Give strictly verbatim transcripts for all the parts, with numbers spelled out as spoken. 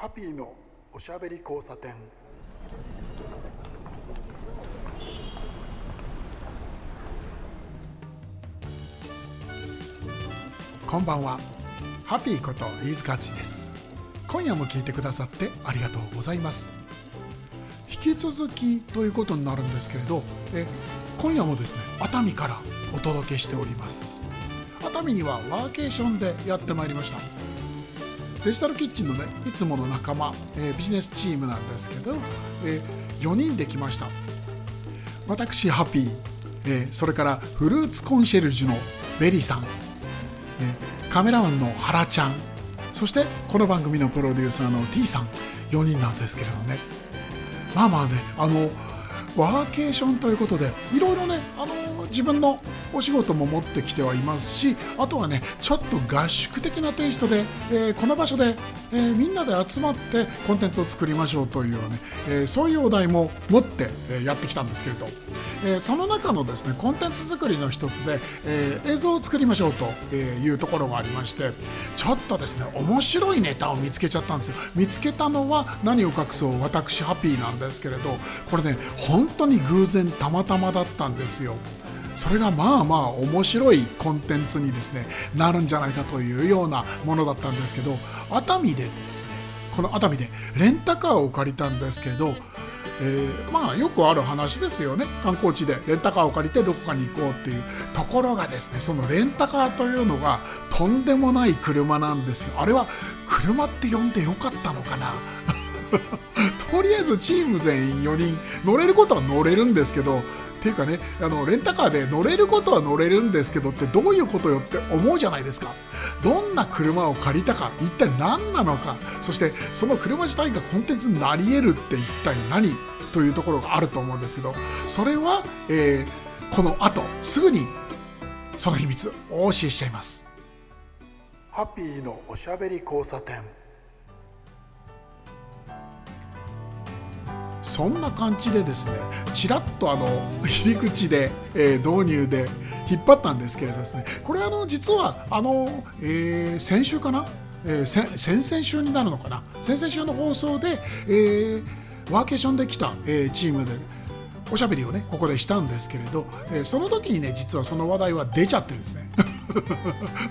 ハピーのおしゃべり交差点。こんばんは、ハピーこと飯塚敦です。今夜も聞いてくださってありがとうございます。引き続きということになるんですけれど、え今夜もですね、熱海からお届けしております。熱海にはワーケーションでやってまいりました。デジタルキッチンのね、いつもの仲間、えー、ビジネスチームなんですけど、えー、よにんで来ました。私ハピー、えー、それからフルーツコンシェルジュのベリーさん、えー、カメラマンの原ちゃん、そしてこの番組のプロデューサーの T さん、よにんなんですけれどね、まあまあね、あのワーケーションということでいろいろね、あの自分のお仕事も持ってきてはいますし、あとはね、ちょっと合宿的なテイストで、えー、この場所で、えー、みんなで集まってコンテンツを作りましょうというようなね、えー、そういうお題も持って、えー、やってきたんですけれど、えー、その中のですね、コンテンツ作りの一つで、えー、映像を作りましょうというところがありまして、ちょっとですね、面白いネタを見つけちゃったんですよ。見つけたのは何を隠そう、私ハピーなんですけれど、これね、本当に偶然たまたまだったんですよ。それがまあまあ面白いコンテンツにですね、なるんじゃないかというようなものだったんですけど、熱海でですね、この熱海でレンタカーを借りたんですけど、えー、まあよくある話ですよね。観光地でレンタカーを借りてどこかに行こうっていうところがですね、そのレンタカーというのがとんでもない車なんですよ。あれは車って呼んでよかったのかなとりあえずチーム全員よにん乗れることは乗れるんですけど、っていうかね、あのレンタカーで乗れることは乗れるんですけどってどういうことよって思うじゃないですか。どんな車を借りたか、一体何なのか、そしてその車自体がコンテンツになり得るって一体何というところがあると思うんですけど、それは、えー、この後すぐにその秘密をお教えしちゃいます。ハッピーのおしゃべり交差点。そんな感じでですね、ちらっとあの入り口で、えー、導入で引っ張ったんですけれどですね、これあの実はあの、えー、先週かな、えー、先, 先々週になるのかな先々週の放送で、えー、ワーケーションで来た、えー、チームでおしゃべりをね、ここでしたんですけれど、えー、その時にね、実はその話題は出ちゃってるんですね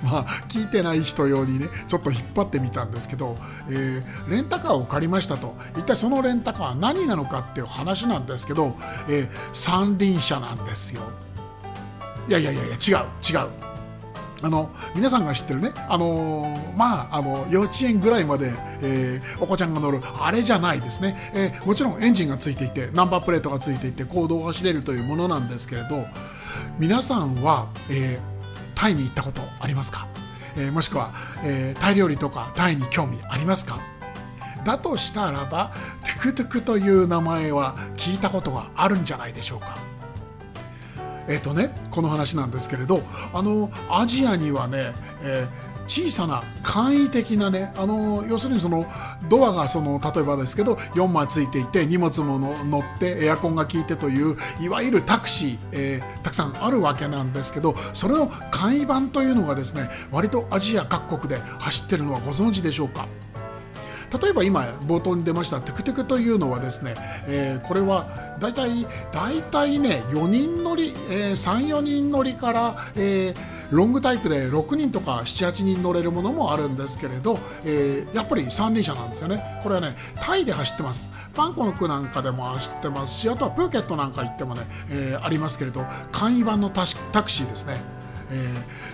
まあ聞いてない人用にね、ちょっと引っ張ってみたんですけど、えー、レンタカーを借りましたと。一体そのレンタカーは何なのかっていう話なんですけど、えー、三輪車なんですよ。いやいやいや違う違う、あの皆さんが知ってるね、あのー、まああの幼稚園ぐらいまで、えー、お子ちゃんが乗るあれじゃないですね、えー、もちろんエンジンがついていて、ナンバープレートがついていて、公道を走れるというものなんですけれど、皆さんは、えータイに行ったことありますか、えー、もしくは、えー、タイ料理とかタイに興味ありますか。だとしたらば、トゥクトゥクという名前は聞いたことがあるんじゃないでしょうか。えっとね、この話なんですけれど、あのアジアにはね、えー小さな簡易的なね、あの要するにそのドアがその例えばですけどよん枚ついていて、荷物もの乗ってエアコンが効いてという、いわゆるタクシー、えー、たくさんあるわけなんですけど、それの簡易版というのがですね、割とアジア各国で走ってるのはご存知でしょうか。例えば今冒頭に出ましたトゥクトゥクというのはですね、えー、これはだいたいだいたいねよにん乗り、えー、さん、よにん乗りから、えーロングタイプでろくにんとかなな、はちにん乗れるものもあるんですけれど、えー、やっぱり三輪車なんですよね。これはね、タイで走ってます。バンコクなんかでも走ってますし、あとはプーケットなんか行ってもね、えー、ありますけれど、簡易版のタクシーですね、え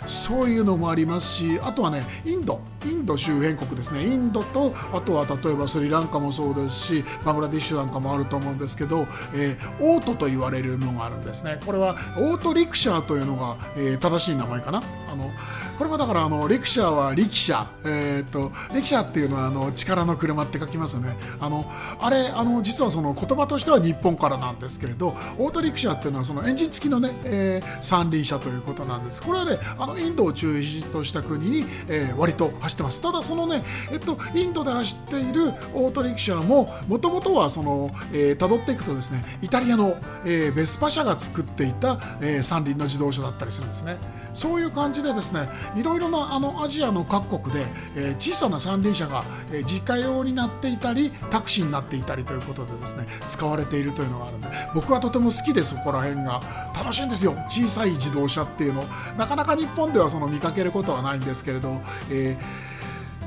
ー、そういうのもありますし、あとはね、インドインド周辺国ですね。インドと、あとは例えばスリランカもそうですし、バングラディッシュなんかもあると思うんですけど、えー、オートと言われるのがあるんですね。これはオートリクシャーというのが、えー、正しい名前かな。あのこれはだから、あのリクシャーは力車、えー、と力車っていうのはあの力の車って書きますよね。あのあれあの実はその言葉としては日本からなんですけれど、オートリクシャーっていうのはそのエンジン付きのね、えー、三輪車ということなんです。これはね、あのインドを中心とした国に、えー、割と走ってます。ただそのね、えっと、インドで走っているオートリクシャーももともとはその、えー、辿っていくとですね、イタリアの、えー、ベスパ社が作っていた、えー、三輪の自動車だったりするんですね。そういう感じでですね、いろいろなあのアジアの各国で、えー、小さな三輪車が、えー、自家用になっていたりタクシーになっていたりということでですね、使われているというのがあるんで、僕はとても好きで、そこら辺が楽しいんですよ。小さい自動車っていうのなかなか日本ではその見かけることはないんですけれど、えー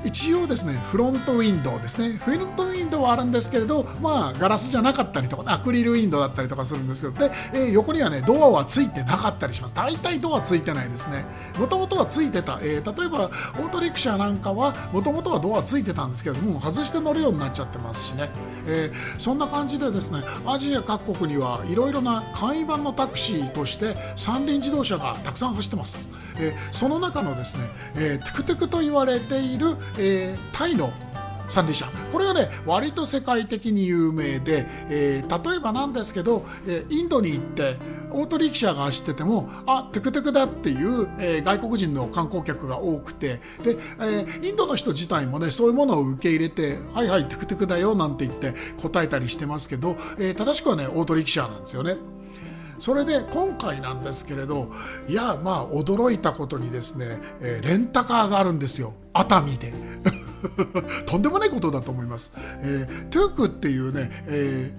一応ですね、フロントウィンドウですね、フロントウィンドウはあるんですけれど、まあガラスじゃなかったりとか、アクリルウィンドウだったりとかするんですけど、で、えー、横にはね、ドアはついてなかったりします。大体ドアついてないですね。もともとはついてた、えー、例えばオートリクシャなんかはもともとはドアついてたんですけども、外して乗るようになっちゃってますしね、えー、そんな感じでですね、アジア各国にはいろいろな簡易版のタクシーとして三輪自動車がたくさん走ってます。えー、その中のですね、えー、トゥクトゥクと言われているえー、タイの三輪車、これはね割と世界的に有名で、えー、例えばなんですけど、えー、インドに行ってオートリクシャが走ってても、あ、トゥクトゥクだっていう、えー、外国人の観光客が多くて、で、えー、インドの人自体もねそういうものを受け入れて、はいはいトゥクトゥクだよなんて言って答えたりしてますけど、えー、正しくはねオートリクシャなんですよね。それで今回なんですけれど、いやまあ驚いたことにですね、えー、レンタカーがあるんですよ、熱海でとんでもないことだと思います。えー、トゥークっていうね、え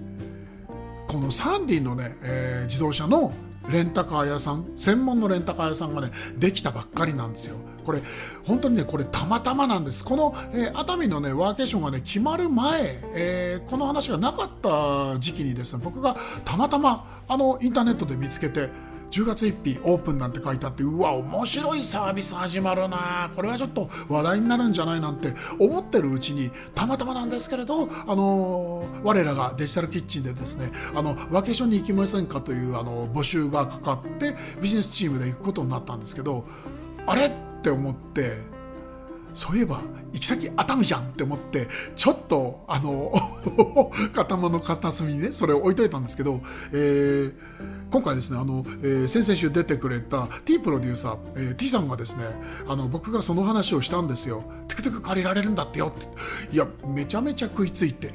ー、この三輪のね、えー、自動車のレンタカー屋さん、専門のレンタカー屋さんがねできたばっかりなんですよ。これ本当にね、これたまたまなんです。この、えー、熱海のねワーケーションがね決まる前、えー、この話がなかった時期にですね、僕がたまたまあのインターネットで見つけて、じゅうがつついたちオープンなんて書いてあって、うわ面白いサービス始まるな、これはちょっと話題になるんじゃないなんて思ってるうちに、たまたまなんですけれど、あのー、我らがデジタルキッチンでですね、あのワーケーションに行きませんかというあの募集がかかって、ビジネスチームで行くことになったんですけど、あれって思って、そういえば行き先熱海じゃんって思って、ちょっとあの頭の片隅にねそれを置いといたんですけど、えー、今回ですね、あの、えー、先々週出てくれた T プロデューサー、えー、T さんがですね、あの僕がその話をしたんですよ。トゥクトゥク借りられるんだってよって。いやめちゃめちゃ食いついて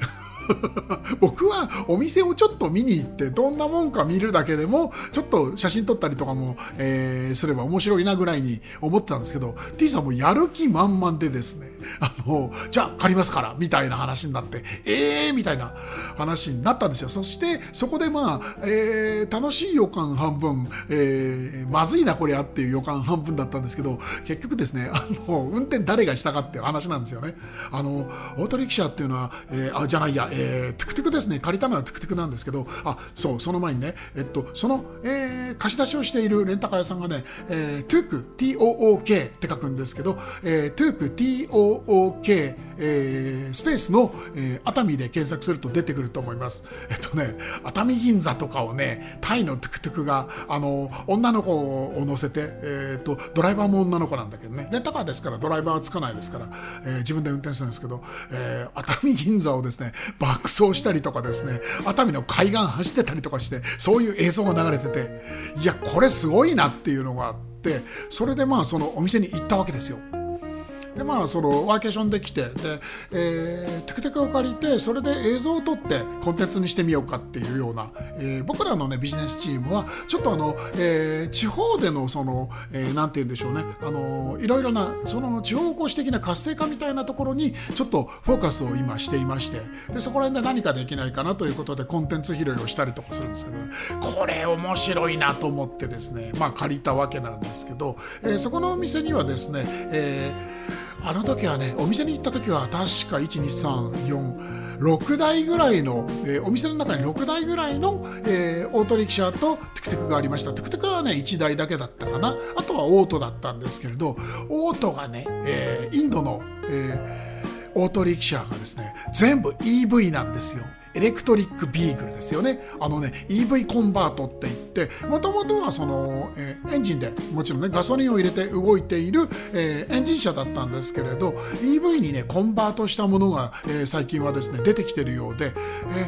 僕はお店をちょっと見に行って、どんなもんか見るだけでもちょっと写真撮ったりとかも、えー、すれば面白いなぐらいに思ってたんですけど、 T さんもやる気満々でですね、あのじゃあ借りますからみたいな話になって、えーみたいな話になったんですよ。そしてそこでまあ、えー、楽しい予感半分、えー、まずいなこりゃっていう予感半分だったんですけど、結局ですね、あの運転誰がしたかっていう話なんですよね。あのオートリクシャっていうのは、えー、あじゃないやえー、トゥクトゥクですね。借りたのはトゥクトゥクなんですけど、あ、そう、その前にね、えっと、その、えー、貸し出しをしているレンタカー屋さんがね、えー、トゥーク、ティーオーオーケー って書くんですけど、えー、トゥーク、ティーオーオーケー、えー、スペースの、えー、熱海で検索すると出てくると思います。えっとね、熱海銀座とかをね、タイのトゥクトゥクが、あの、女の子を乗せて、えー、っと、ドライバーも女の子なんだけどね、レンタカーですからドライバーはつかないですから、えー、自分で運転するんですけど、えー、熱海銀座をですね、爆走したりとかですね、熱海の海岸走ってたりとかして、そういう映像が流れてて、いやこれすごいなっていうのがあって、それでまあそのお店に行ったわけですよ。でまあそのワーケーションできて、で、えー、トゥクトゥクを借りて、それで映像を撮ってコンテンツにしてみようかっていうような、えー、僕らのねビジネスチームはちょっとあの、えー、地方でのその、えー、なんて言うんでしょうね、あのー、いろいろなその地方公私的な活性化みたいなところにちょっとフォーカスを今していまして、でそこら辺で何かできないかなということでコンテンツ拾いをしたりとかするんですけど、ね、これ面白いなと思ってですね、まあ借りたわけなんですけど、えー、そこのお店にはですね、えーあの時はね、お店に行った時は確か いち、に、さん、よん、ろく 台ぐらいの、えー、お店の中にろくだいぐらいの、えー、オートリクシャとトゥクトゥクがありました。トゥクトゥクはねいちだいだけだったかな。あとはオートだったんですけれど、オートがね、えー、インドの、えー、オートリクシャがですね全部 イーブイ なんですよ。エレクトリックビーグルですよね。あのね イーブイ コンバートって言って、もともとはその、えー、エンジンでもちろんねガソリンを入れて動いている、えー、エンジン車だったんですけれど、 イーブイ にねコンバートしたものが、えー、最近はですね出てきてるようで、え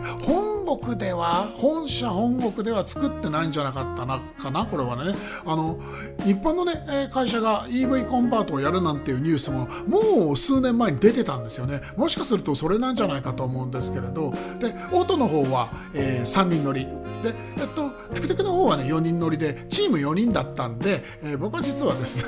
ー、本本国では本社本国では作ってないんじゃなかったなかなこれはね。あの日本のね会社が イーブイ コンバートをやるなんていうニュースももう数年前に出てたんですよね。もしかするとそれなんじゃないかと思うんですけれど、でオートの方は、えー、さんにん乗りで、えっと、テクテクの方はねよにん乗りでチームよにんだったんで、えー、僕は実はですね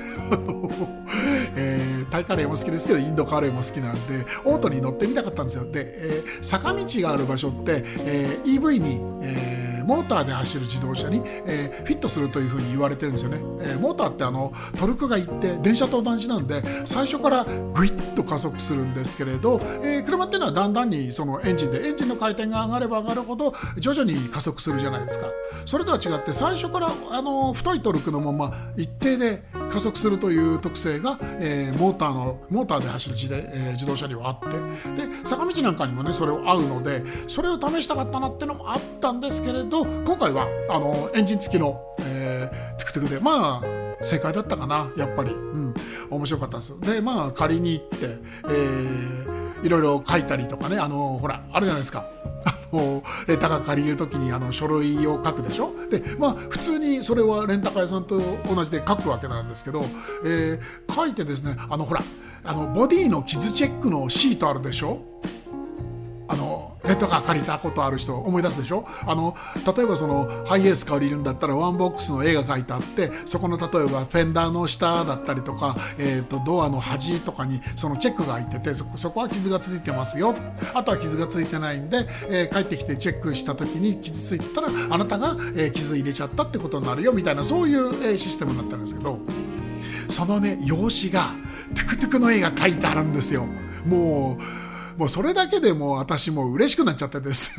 えータイカレーも好きですけどインドカレーも好きなんでオートに乗ってみたかったんですよ。で、えー、坂道がある場所って、えー、イーブイ に、えー、モーターで走る自動車に、えー、フィットするというふうに言われてるんですよね、えー、モーターってあのトルクが一定電車と同じなんで最初からグイッと加速するんですけれど、えー、車っていうのはだんだんにそのエンジンでエンジンの回転が上がれば上がるほど徐々に加速するじゃないですか。それとは違って最初からあの太いトルクのまま一定で加速するという特性が、えー、モーターのモーターで走る自、えー、自動車にはあってで坂道なんかにもねそれを合うのでそれを試したかったなってのもあったんですけれど、今回はあのエンジン付きの、えー、トゥクトゥクでまあ正解だったかなやっぱり、うん、面白かったんですよ。でまあ借りに行って、えー、いろいろ書いたりとかねあのほらあるじゃないですかレンタカー借りるときにあの書類を書くでしょ。で、まあ、普通にそれはレンタカー屋さんと同じで書くわけなんですけど、えー、書いてですねあのほらあのボディの傷チェックのシートあるでしょ。あのレンタカー借りたことある人思い出すでしょ。あの例えばそのハイエース借りるんだったらワンボックスの絵が描いてあってそこの例えばフェンダーの下だったりとか、えー、とドアの端とかにそのチェックが入ってて そ, そこは傷がついてますよ、あとは傷がついてないんで、えー、帰ってきてチェックした時に傷ついてたらあなたが、えー、傷入れちゃったってことになるよみたいなそういう、えー、システムになったんですけど、そのね用紙がトゥクトゥクの絵が描いてあるんですよ。もうもうそれだけでもう私もう嬉しくなっちゃってです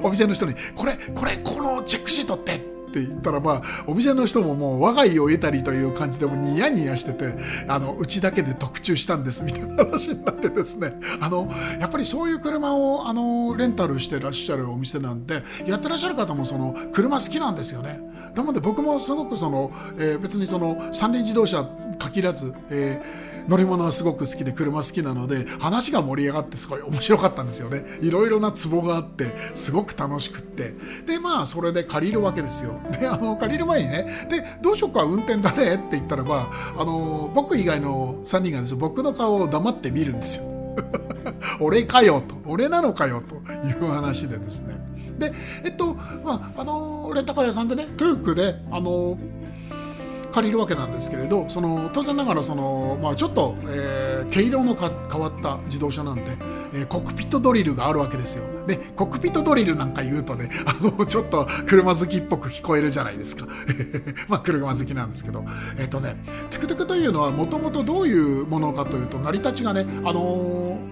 お店の人にこれこれこのチェックシートってって言ったらば、まあ、お店の人ももう我が家を得たりという感じでもニヤニヤしててあのうちだけで特注したんですみたいな話になってですね、あのやっぱりそういう車をあのレンタルしてらっしゃるお店なんでやってらっしゃる方もその車好きなんですよね。なので僕もすごくその、えー、別にその三輪自動車限らず、えー乗り物はすごく好きで車好きなので話が盛り上がってすごい面白かったんですよね。いろいろなツボがあってすごく楽しくって、でまあそれで借りるわけですよ。であの借りる前にねでどうしようか運転誰って言ったらばあの僕以外のさんにんがですね僕の顔を黙って見るんですよ俺かよと俺なのかよという話でですね、でえっとまああのレンタカー屋さんでねトゥークであの借りるわけなんですけれど、その当然ながらその、まあ、ちょっと、えー、毛色のか変わった自動車なんで、えー、コックピットドリルがあるわけですよ。でコックピットドリルなんか言うとねあのちょっと車好きっぽく聞こえるじゃないですかまあ車好きなんですけど、えっとねトゥクトゥクというのはもともとどういうものかというと成り立ちがね、あのー、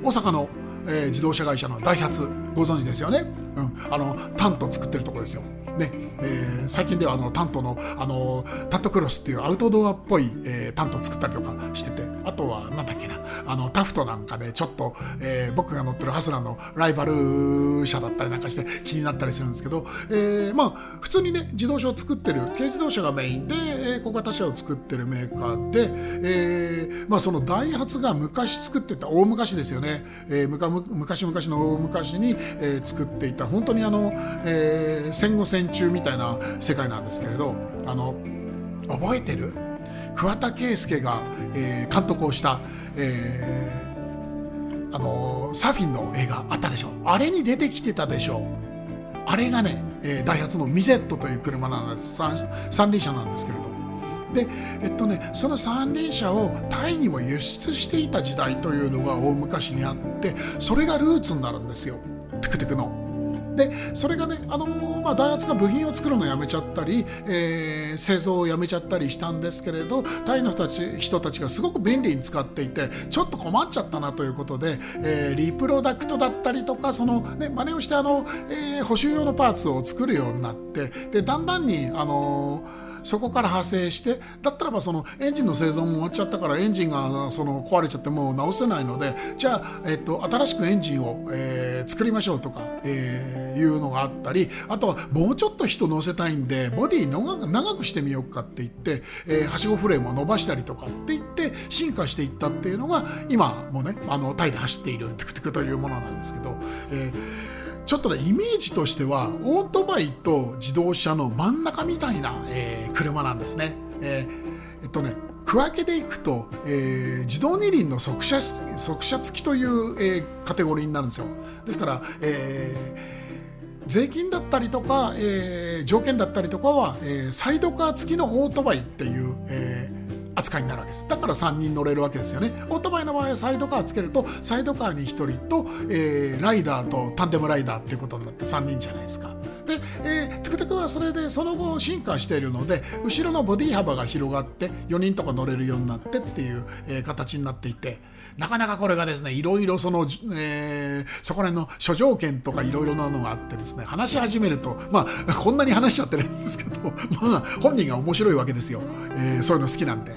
大阪の、えー、自動車会社のダイハツご存知ですよね、うん、あのタント作ってるところですよね。えー、最近ではあのタントの、あのー、タントクロスっていうアウトドアっぽい、えー、タントを作ったりとかしてて、あとはなんだっけなあのタフトなんかで、ね、ちょっと、えー、僕が乗ってるハスラーのライバル車だったりなんかして気になったりするんですけど、えー、まあ普通にね自動車を作ってる軽自動車がメインで、えー、小型車を作ってるメーカーで、えー、まあそのダイハツが昔作ってた大昔ですよね、えー、むかむ昔々の大昔に、えー、作っていた本当にあの、えー、戦後戦中みたいな世界なんですけれど、あの覚えてる桑田佳祐が、えー、監督をした、えーあのー、サーフィンの映画あったでしょ。あれに出てきてたでしょ。あれがね、えー、ダイハツのミゼットという車なんです。三、三輪車なんですけれど、でえっとね、その三輪車をタイにも輸出していた時代というのが大昔にあって、それがルーツになるんですよトゥクトゥクの。でそれがね、あのーまあ、ダイハツが部品を作るのをやめちゃったり、えー、製造をやめちゃったりしたんですけれど、タイの人たち、人たちがすごく便利に使っていてちょっと困っちゃったなということで、えー、リプロダクトだったりとかその、ね、真似をしてあの、えー、補修用のパーツを作るようになって、でだんだんに、あのーそこから派生して、だったらばそのエンジンの製造も終わっちゃったからエンジンがその壊れちゃってもう直せないので、じゃあ、えっと、新しくエンジンを、えー、作りましょうとか、えー、いうのがあったり、あとはもうちょっと人乗せたいんでボディの長くしてみようかって言って、えー、はしごフレームを伸ばしたりとかって言って進化していったっていうのが今もねあのタイで走っているトゥクトゥクというものなんですけど、えーちょっとねイメージとしてはオートバイと自動車の真ん中みたいな、えー、車なんですね。えー、えっとね区分けでいくと、えー、自動二輪の速車、速車付きという、えー、カテゴリーになるんですよ。ですから、えー、税金だったりとか、えー、条件だったりとかは、えー、サイドカー付きのオートバイっていう、えー扱いになるわけです。だからさんにん乗れるわけですよね。オートバイの場合はサイドカーつけるとサイドカーにひとりと、えー、ライダーとタンデムライダーっていうことになってさんにんじゃないですか。で、えー、トゥクトゥクはそれでその後進化しているので後ろのボディ幅が広がってよにんとか乗れるようになってっていう、えー、形になっていて、なかなかこれがですねいろいろその、えー、そこら辺の諸条件とかいろいろなのがあってですね、話し始めるとまあこんなに話しちゃってるんですけどまあ本人が面白いわけですよ、えー、そういうの好きなんで。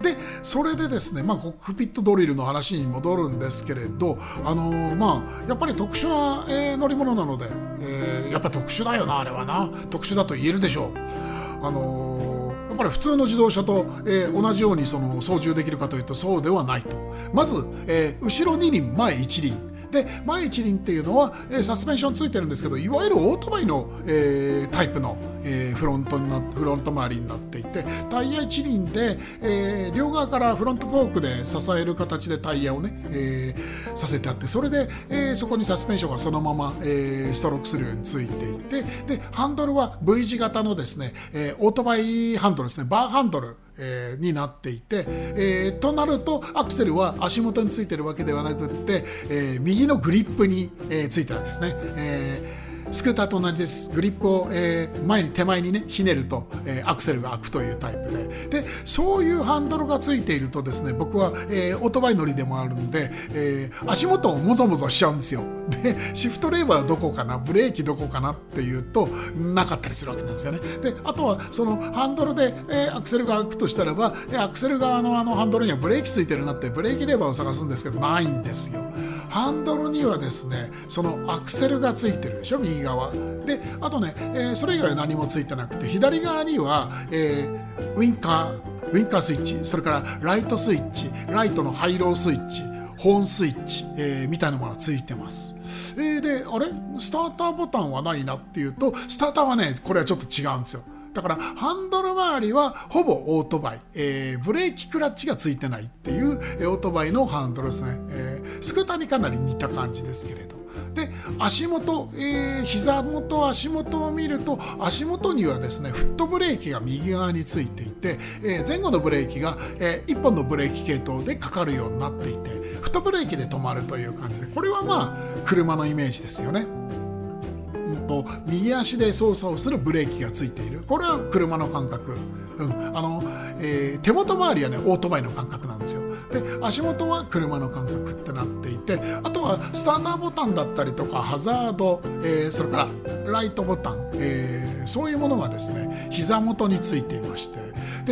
でそれでですね、まあ、コックピットドリルの話に戻るんですけれど、あのー、まあやっぱり特殊な、えー、乗り物なので、えー、やっぱり特殊だよなあれはな特殊だと言えるでしょう。あのー、やっぱり普通の自動車と、えー、同じようにその操縦できるかというとそうではないと。まず、えー、後ろに輪前いち輪で、前一輪っていうのは、えー、サスペンションついてるんですけどいわゆるオートバイの、えー、タイプの、えー、フロントになフロント周りになっていて、タイヤ一輪で、えー、両側からフロントフォークで支える形でタイヤをね、えー、させてあって、それで、えー、そこにサスペンションがそのまま、えー、ストロークするようについていて、でハンドルは V 字型のですね、えー、オートバイハンドルですね、バーハンドルえー、になっていて、えー、となるとアクセルは足元についてるわけではなくって、えー、右のグリップに、えー、ついてるわけですね、えー、スクーターと同じです。グリップを、えー、前に手前にねひねると、えー、アクセルが開くというタイプで、でそういうハンドルがついているとですね、僕は、えー、オートバイ乗りでもあるんで、えー、足元をもぞもぞしちゃうんですよ。でシフトレーバーどこかな、ブレーキどこかなっていうとなかったりするわけなんですよね。であとはそのハンドルで、えー、アクセルが開くとしたらば、アクセル側のあのハンドルにはブレーキついてるなってブレーキレバーを探すんですけどないんですよ。ハンドルにはですねそのアクセルがついてるでしょ、右側で。あとね、えー、それ以外は何もついてなくて、左側には、えー、ウインカーウインカースイッチ、それからライトスイッチ、ライトのハイロースイッチ、ホーンスイッチ、えー、みたいなものがついてます。えー、であれスターターボタンはないなっていうと、スターターはねこれはちょっと違うんですよ。だからハンドル周りはほぼオートバイ、えー、ブレーキクラッチがついてないっていう、えー、オートバイのハンドルですね。えー、スクーターにかなり似た感じですけれど、で足元、えー、膝元足元を見ると、足元にはですねフットブレーキが右側についていて、えー、前後のブレーキが、えー、いっぽんのブレーキ系統でかかるようになっていて、フットブレーキで止まるという感じで、これはまあ車のイメージですよね。うんと右足で操作をするブレーキがついている、これは車の感覚。うん、あのえー、手元周りはねオートバイの感覚なんですよ。で足元は車の感覚ってなっていて、あとはスターターボタンだったりとかハザード、えー、それからライトボタン、えー、そういうものがですね膝元についていまして、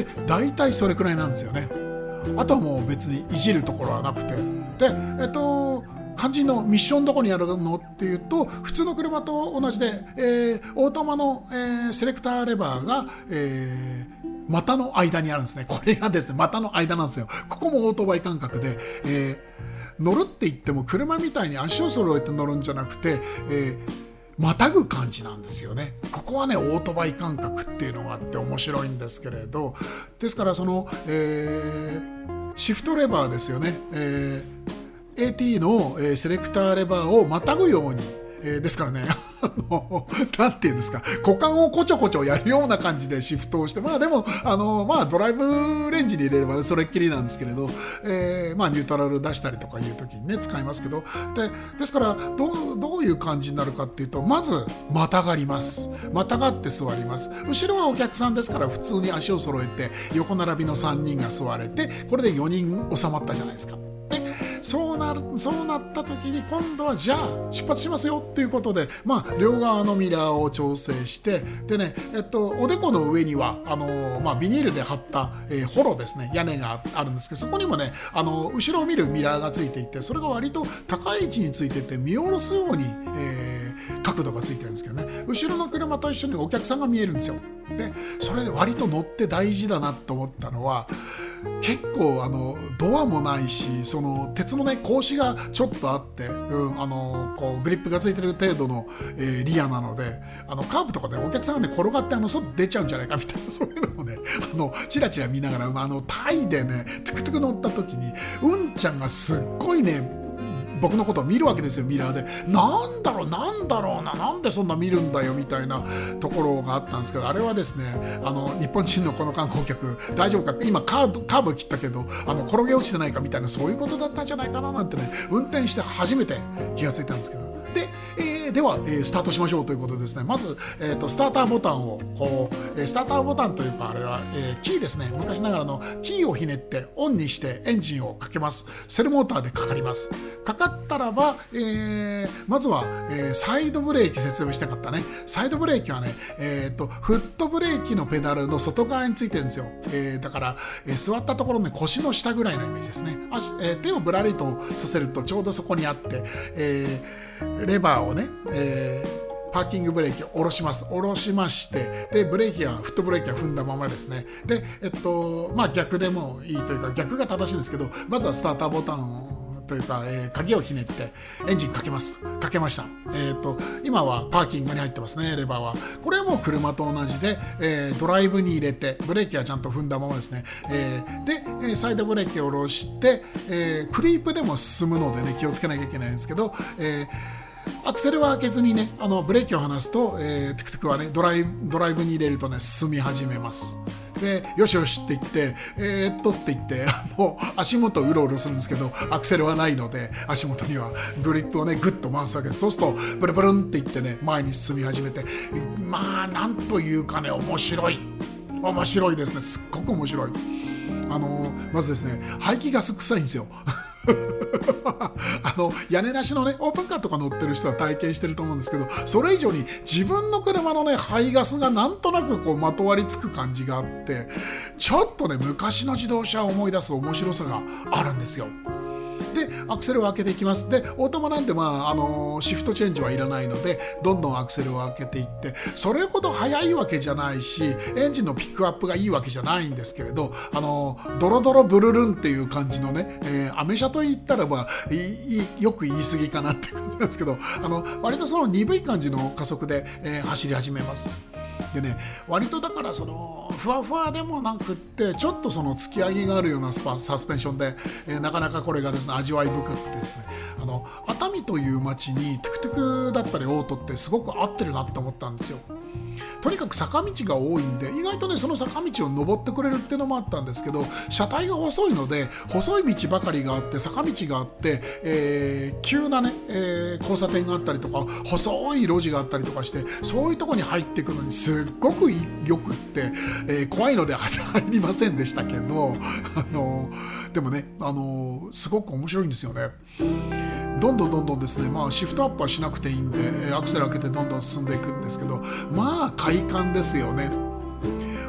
で大体それくらいなんですよね。あとはもう別にいじるところはなくて、でえっと肝心のミッションどこにやるのっていうと、普通の車と同じで、えー、オートマの、えー、セレクターレバーが、えー股の間にあるんですね。これがですね股の間なんですよ。ここもオートバイ感覚で、えー、乗るって言っても車みたいに足を揃えて乗るんじゃなくて、えー、またぐ感じなんですよね。ここはねオートバイ感覚っていうのがあって面白いんですけれど、ですからその、えー、シフトレバーですよね、えー、エーティー の、えー、セレクターレバーをまたぐように、えー、ですからねなんていうんですか、股間をこちょこちょやるような感じでシフトをして、まあでもあのまあドライブレンジに入れれば、ね、それっきりなんですけれど、えー、まあニュートラル出したりとかいう時にね使いますけど、でですからどうどういう感じになるかっていうと、まずまたがります。またがって座ります。後ろはお客さんですから普通に足を揃えて横並びのさんにんが座れて、これでよにん収まったじゃないですか。そうなる、そうなった時に今度はじゃあ出発しますよっていうことで、まあ両側のミラーを調整して、でねえっとおでこの上にはあのまあビニールで貼った、えー、ホロですね、屋根があるんですけど、そこにもねあの後ろを見るミラーがついていて、それが割と高い位置についてて見下ろすように、えー、角度がついてるんですけどね、後ろの車と一緒にお客さんが見えるんですよ。でそれで割と乗って大事だなと思ったのは、結構あのドアもないし、その鉄のね格子がちょっとあって、うん、あのこうグリップがついてる程度の、えー、リアなので、あのカーブとかでお客さんが、ね、転がってあの外出ちゃうんじゃないかみたいな、そういうのもねあのチラチラ見ながら、あのタイでねトゥクトゥク乗った時にうんちゃんがすっごいね僕のことを見るわけですよ、ミラーで。なんだろうなんだろうな、なんでそんな見るんだよみたいなところがあったんですけど、あれはですね、あの日本人のこの観光客大丈夫か、今カーブカーブ切ったけどあの転げ落ちてないかみたいな、そういうことだったんじゃないかななんてね、運転して初めて気がついたんですけど、で、えー、では、えー、スタートしましょうということでですね、まず、えーと、スターターボタンをこう、スターターボタンというかあれは、えー、キーですね、昔ながらのキーをひねってオンにしてエンジンをかけます。セルモーターでかかります。かかったらば、えー、まずは、えー、サイドブレーキ説明したかったね。サイドブレーキはね、えー、とフットブレーキのペダルの外側についてるんですよ、えー、だから、えー、座ったところの、ね、腰の下ぐらいのイメージですね。足、えー、手をぶらりとさせるとちょうどそこにあって、えー、レバーをね、えーパーキングブレーキを下ろします。下ろしまして、で、ブレーキは、フットブレーキは踏んだままですね。で、えっと、まあ逆でもいいというか、逆が正しいんですけど、まずはスターターボタンというか、えー、鍵をひねって、エンジンかけます。かけました。えー、っと、今はパーキングに入ってますね、レバーは。これはもう車と同じで、えー、ドライブに入れて、ブレーキはちゃんと踏んだままですね。えー、で、サイドブレーキを下ろして、えー、クリープでも進むのでね、気をつけなきゃいけないんですけど、えーアクセルは開けずにね、あのブレーキを離すと、えー、トゥクトゥクはねドライブ、ドライブに入れるとね進み始めます。で、よしよしって言ってえー、っとって言ってあの足元をうろうろするんですけど、アクセルはないので足元にはグリップをねグッと回すわけです。そうするとブルブルンって言ってね前に進み始めて、まあなんというかね面白い面白いですね。すっごく面白い。あのまずですね、排気ガス臭いんですよあの屋根なしのねオープンカーとか乗ってる人は体験してると思うんですけど、それ以上に自分の車のね排ガスがなんとなくこうまとわりつく感じがあって、ちょっとね昔の自動車を思い出す面白さがあるんですよ。で、アクセルを開けていきます。で、オートマなんで、まああのー、シフトチェンジはいらないのでどんどんアクセルを開けていって、それほど速いわけじゃないしエンジンのピックアップがいいわけじゃないんですけれど、あのー、ドロドロブルルンっていう感じのね、えー、アメ車と言ったらばよく言い過ぎかなって感じなんですけど、あの割とその鈍い感じの加速で、えー、走り始めます。でね、割とだからそのふわふわでもなくって、ちょっとその突き上げがあるようなスパサスペンションで、えー、なかなかこれがですね味わい深くてですね、あの熱海という街にトゥクトゥクだったりオートってすごく合ってるなって思ったんですよ。とにかく坂道が多いんで、意外とねその坂道を登ってくれるっていうのもあったんですけど、車体が細いので細い道ばかりがあって坂道があって、えー、急なね、えー、交差点があったりとか細い路地があったりとかして、そういうところに入っていくのにすっごくよくって、えー、怖いので入りませんでしたけど、あのー、でもね、あのー、すごく面白いんですよね。どんどんどんどんですね、まあ、シフトアップはしなくていいんでアクセル開けてどんどん進んでいくんですけど、まあ快感ですよね。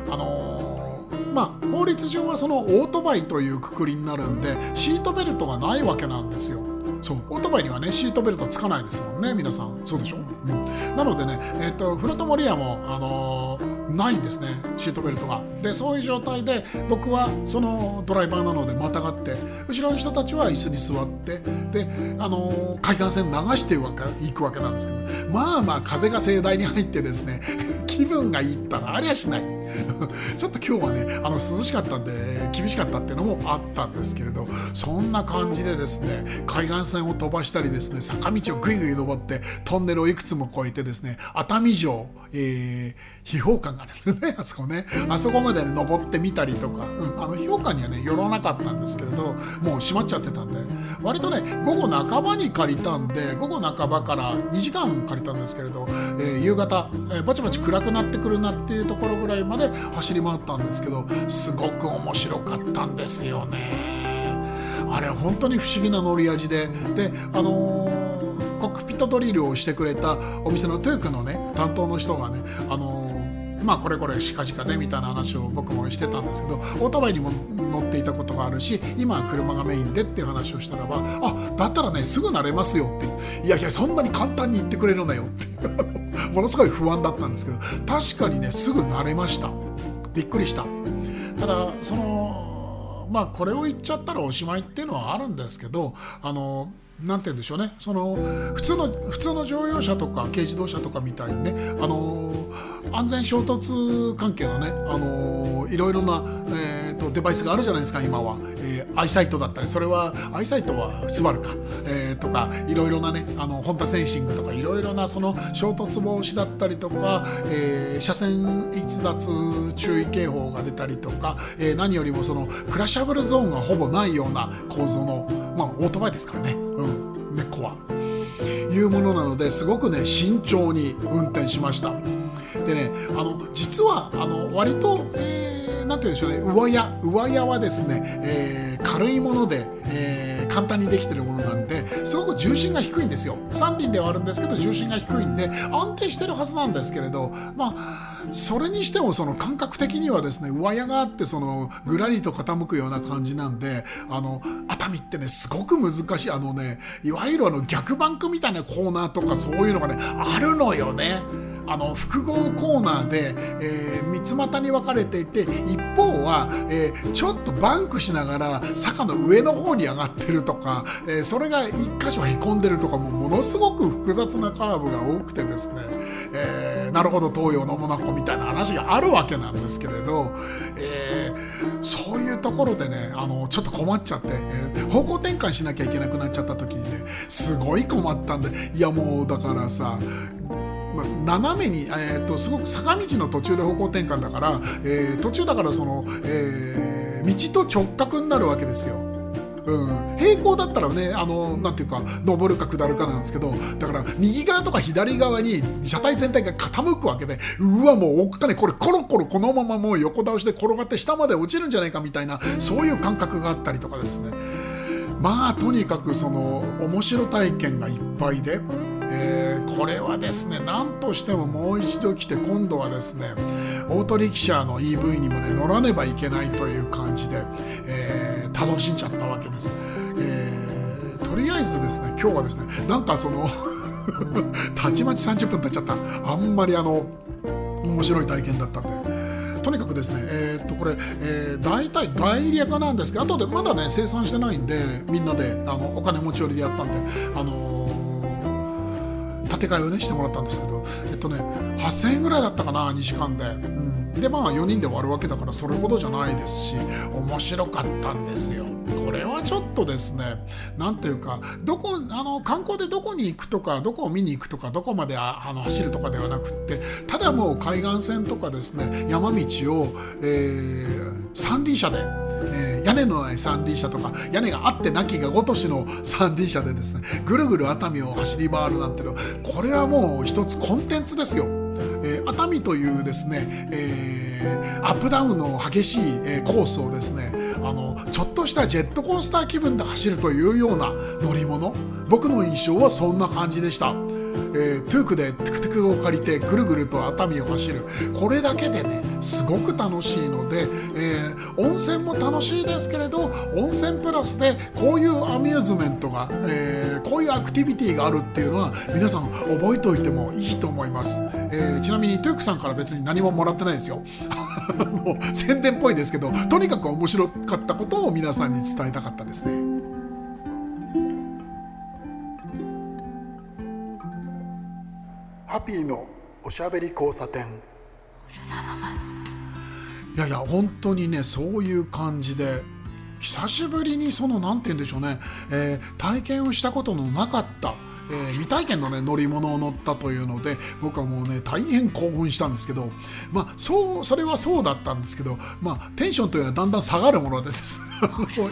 あのー、まあ法律上はそのオートバイというくくりになるんでシートベルトがないわけなんですよ。そう、オートバイにはねシートベルトつかないですもんね、皆さんそうでしょ、うん、なのでね、えー、とフロントモリアも、あのー、ないんですねシートベルトが。で、そういう状態で僕はそのドライバーなのでまたがって、後ろの人たちは椅子に座ってで、あのー、海岸線流していくわけなんですけど、まあまあ風が盛大に入ってですね気分がいいったらありゃしないちょっと今日はねあの涼しかったんで厳しかったっていうのもあったんですけれど、そんな感じでですね海岸線を飛ばしたりですね、坂道をぐいぐい登ってトンネルをいくつも越えてですね、熱海城、えー、秘宝館がですねあそこねあそこまで、ね、登ってみたりとか、うん、あの秘宝館にはね寄らなかったんですけれど、もう閉まっちゃってたんで、割とね午後半ばに借りたんで午後半ばからにじかん借りたんですけれど、えー、夕方、えー、ぼちぼち暗くなってくるなっていうところぐらいまで走り回ったんですけど、すごく面白かったんですよね。あれ本当に不思議な乗り味で、で、あのー、コックピットドリルをしてくれたお店のトゥークのね担当の人がね、あのー、まあこれこれしかじかねみたいな話を僕もしてたんですけど、オートバイにも乗っていたことがあるし今は車がメインでっていう話をしたらば、あ、だったらねすぐ慣れますよって、いやいやそんなに簡単に言ってくれるなよってものすごい不安だったんですけど、確かにねすぐ慣れました。びっくりした。ただそのまあ、これを言っちゃったらおしまいっていうのはあるんですけど、あのなんて言うんでしょうね、その普通の、普通の乗用車とか軽自動車とかみたいにね、あの安全衝突関係のね、あのいろいろな、えー、とデバイスがあるじゃないですか今は、えー、アイサイトだったり、それはアイサイトはスバルか、えー、とかいろいろなね、あのホンダセンシングとかいろいろなその衝突防止だったりとか、えー、車線逸脱注意警報が出たりとか、えー、何よりもそのクラッシャブルゾーンがほぼないような構造の、まあ、オートバイですからね、うん、根っこはいうものなので、すごくね慎重に運転しました。でね、あの実はあの割と、えー、なんて言うんでしょうね、上矢上矢はですね、えー、軽いもので、えー、簡単にできているものなんで、すごく重心が低いんですよ。三輪ではあるんですけど重心が低いんで安定してるはずなんですけれど、まあそれにしてもその感覚的にはですね、上矢があってそのぐらりと傾くような感じなんで、あの熱海ってねすごく難しい、あのねいわゆるあの逆バンクみたいなコーナーとかそういうのがねあるのよね。あの複合コーナーで、えー、三つ股に分かれていて、一方は、えー、ちょっとバンクしながら坂の上の方に上がってるとか、えー、それが一箇所へこんでるとか、もうものすごく複雑なカーブが多くてですね、えー、なるほど東洋のモナコみたいな話があるわけなんですけれど、えー、そういうところでね、あのちょっと困っちゃって、えー、方向転換しなきゃいけなくなっちゃった時にねすごい困ったんで、いやもうだからさ、斜めに、えー、とすごく坂道の途中で方向転換だから、えー、途中だからその、えー、道と直角になるわけですよ。うん、平行だったらね、あのなんていうか上るか下るかなんですけど、だから右側とか左側に車体全体が傾くわけで、うわもうおっかね、これコロコロこのままもう横倒しで転がって下まで落ちるんじゃないかみたいな、そういう感覚があったりとかですね、まあとにかくその面白体験がいっぱいで、えー、これはですね何としてももう一度来て、今度はですねオートリキシャーの イーブイ にもね乗らねばいけないという感じで、えー、楽しんじゃったわけです、えー、とりあえずですね今日はですねなんかそのたちまちさんじゅっぷん経っちゃった、あんまりあの面白い体験だったんで、とにかくですね、えー、っとこれ、えー、大体概略なんですけど、後でまだね生産してないんで、みんなであのお金持ち寄りでやったんで、あのー、建て替えをねしてもらったんですけど、えっとねはっせんえんぐらいだったかなにじかんで、うん、でまあよにんで終わるわけだからそれほどじゃないですし、面白かったんですよ。これはちょっとですね、なんていうか、どこあの観光でどこに行くとか、どこを見に行くとか、どこまでああの走るとかではなくって、ただもう海岸線とかですね山道を、えー、三輪車で、えー、屋根のない三輪車とか屋根があってなきがごとしの三輪車でですねぐるぐる熱海を走り回るなんての、これはもう一つコンテンツですよ。えー、熱海というですね、えー、アップダウンの激しい、えー、コースをですね、あのちょっとしたジェットコースター気分で走るというような乗り物、僕の印象はそんな感じでした。えー、トゥークでトゥクトゥクを借りてぐるぐると熱海を走る、これだけでねすごく楽しいので、えー、温泉も楽しいですけれど、温泉プラスでこういうアミューズメントが、えー、こういうアクティビティがあるっていうのは皆さん覚えておいてもいいと思います。えー、ちなみにトゥークさんから別に何ももらってないですよもう宣伝っぽいですけど、とにかく面白かったことを皆さんに伝えたかったですね。ハピーのおしゃべり交差点。いやいや本当にねそういう感じで、久しぶりにそのなんて言うんでしょうね、えー、体験をしたことのなかった、えー、未体験のね乗り物を乗ったというので、僕はもうね大変興奮したんですけど、まあそうそれはそうだったんですけど、まあテンションというのはだんだん下がるものでですい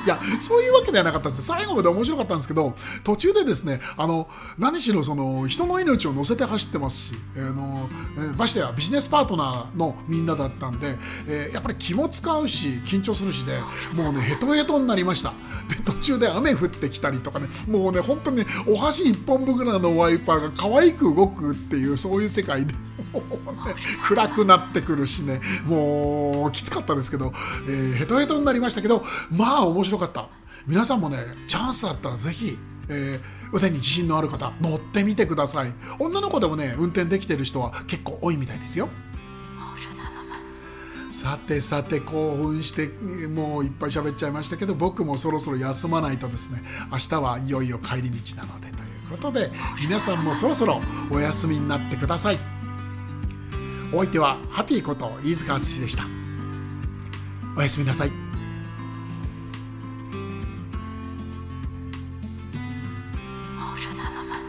やそういうわけではなかったんです。最後まで面白かったんですけど、途中でですね、あの何しろその人の命を乗せて走ってますし、えー、のましてやビジネスパートナーのみんなだったんで、えー、やっぱり気も使うし緊張するしで、もうねヘトヘトになりました。で途中で雨降ってきたりとかね、もうね本当に、ね、お箸いっぽんぶんぐらいのワイパーが可愛く動くっていう、そういう世界でもう、ね、暗くなってくるしね、もうきつかったですけど、えー、ヘトヘトになりましたけど、まあ面白かった。皆さんもねチャンスあったらぜひ、えー、腕に自信のある方乗ってみてください。女の子でもね運転できてる人は結構多いみたいですよ。さてさて興奮してもういっぱい喋っちゃいましたけど、僕もそろそろ休まないとですね、明日はいよいよ帰り道なのでということで、皆さんもそろそろお休みになってください。お相手はハピーこと飯塚敦でした。おやすみなさい。オールナのまま。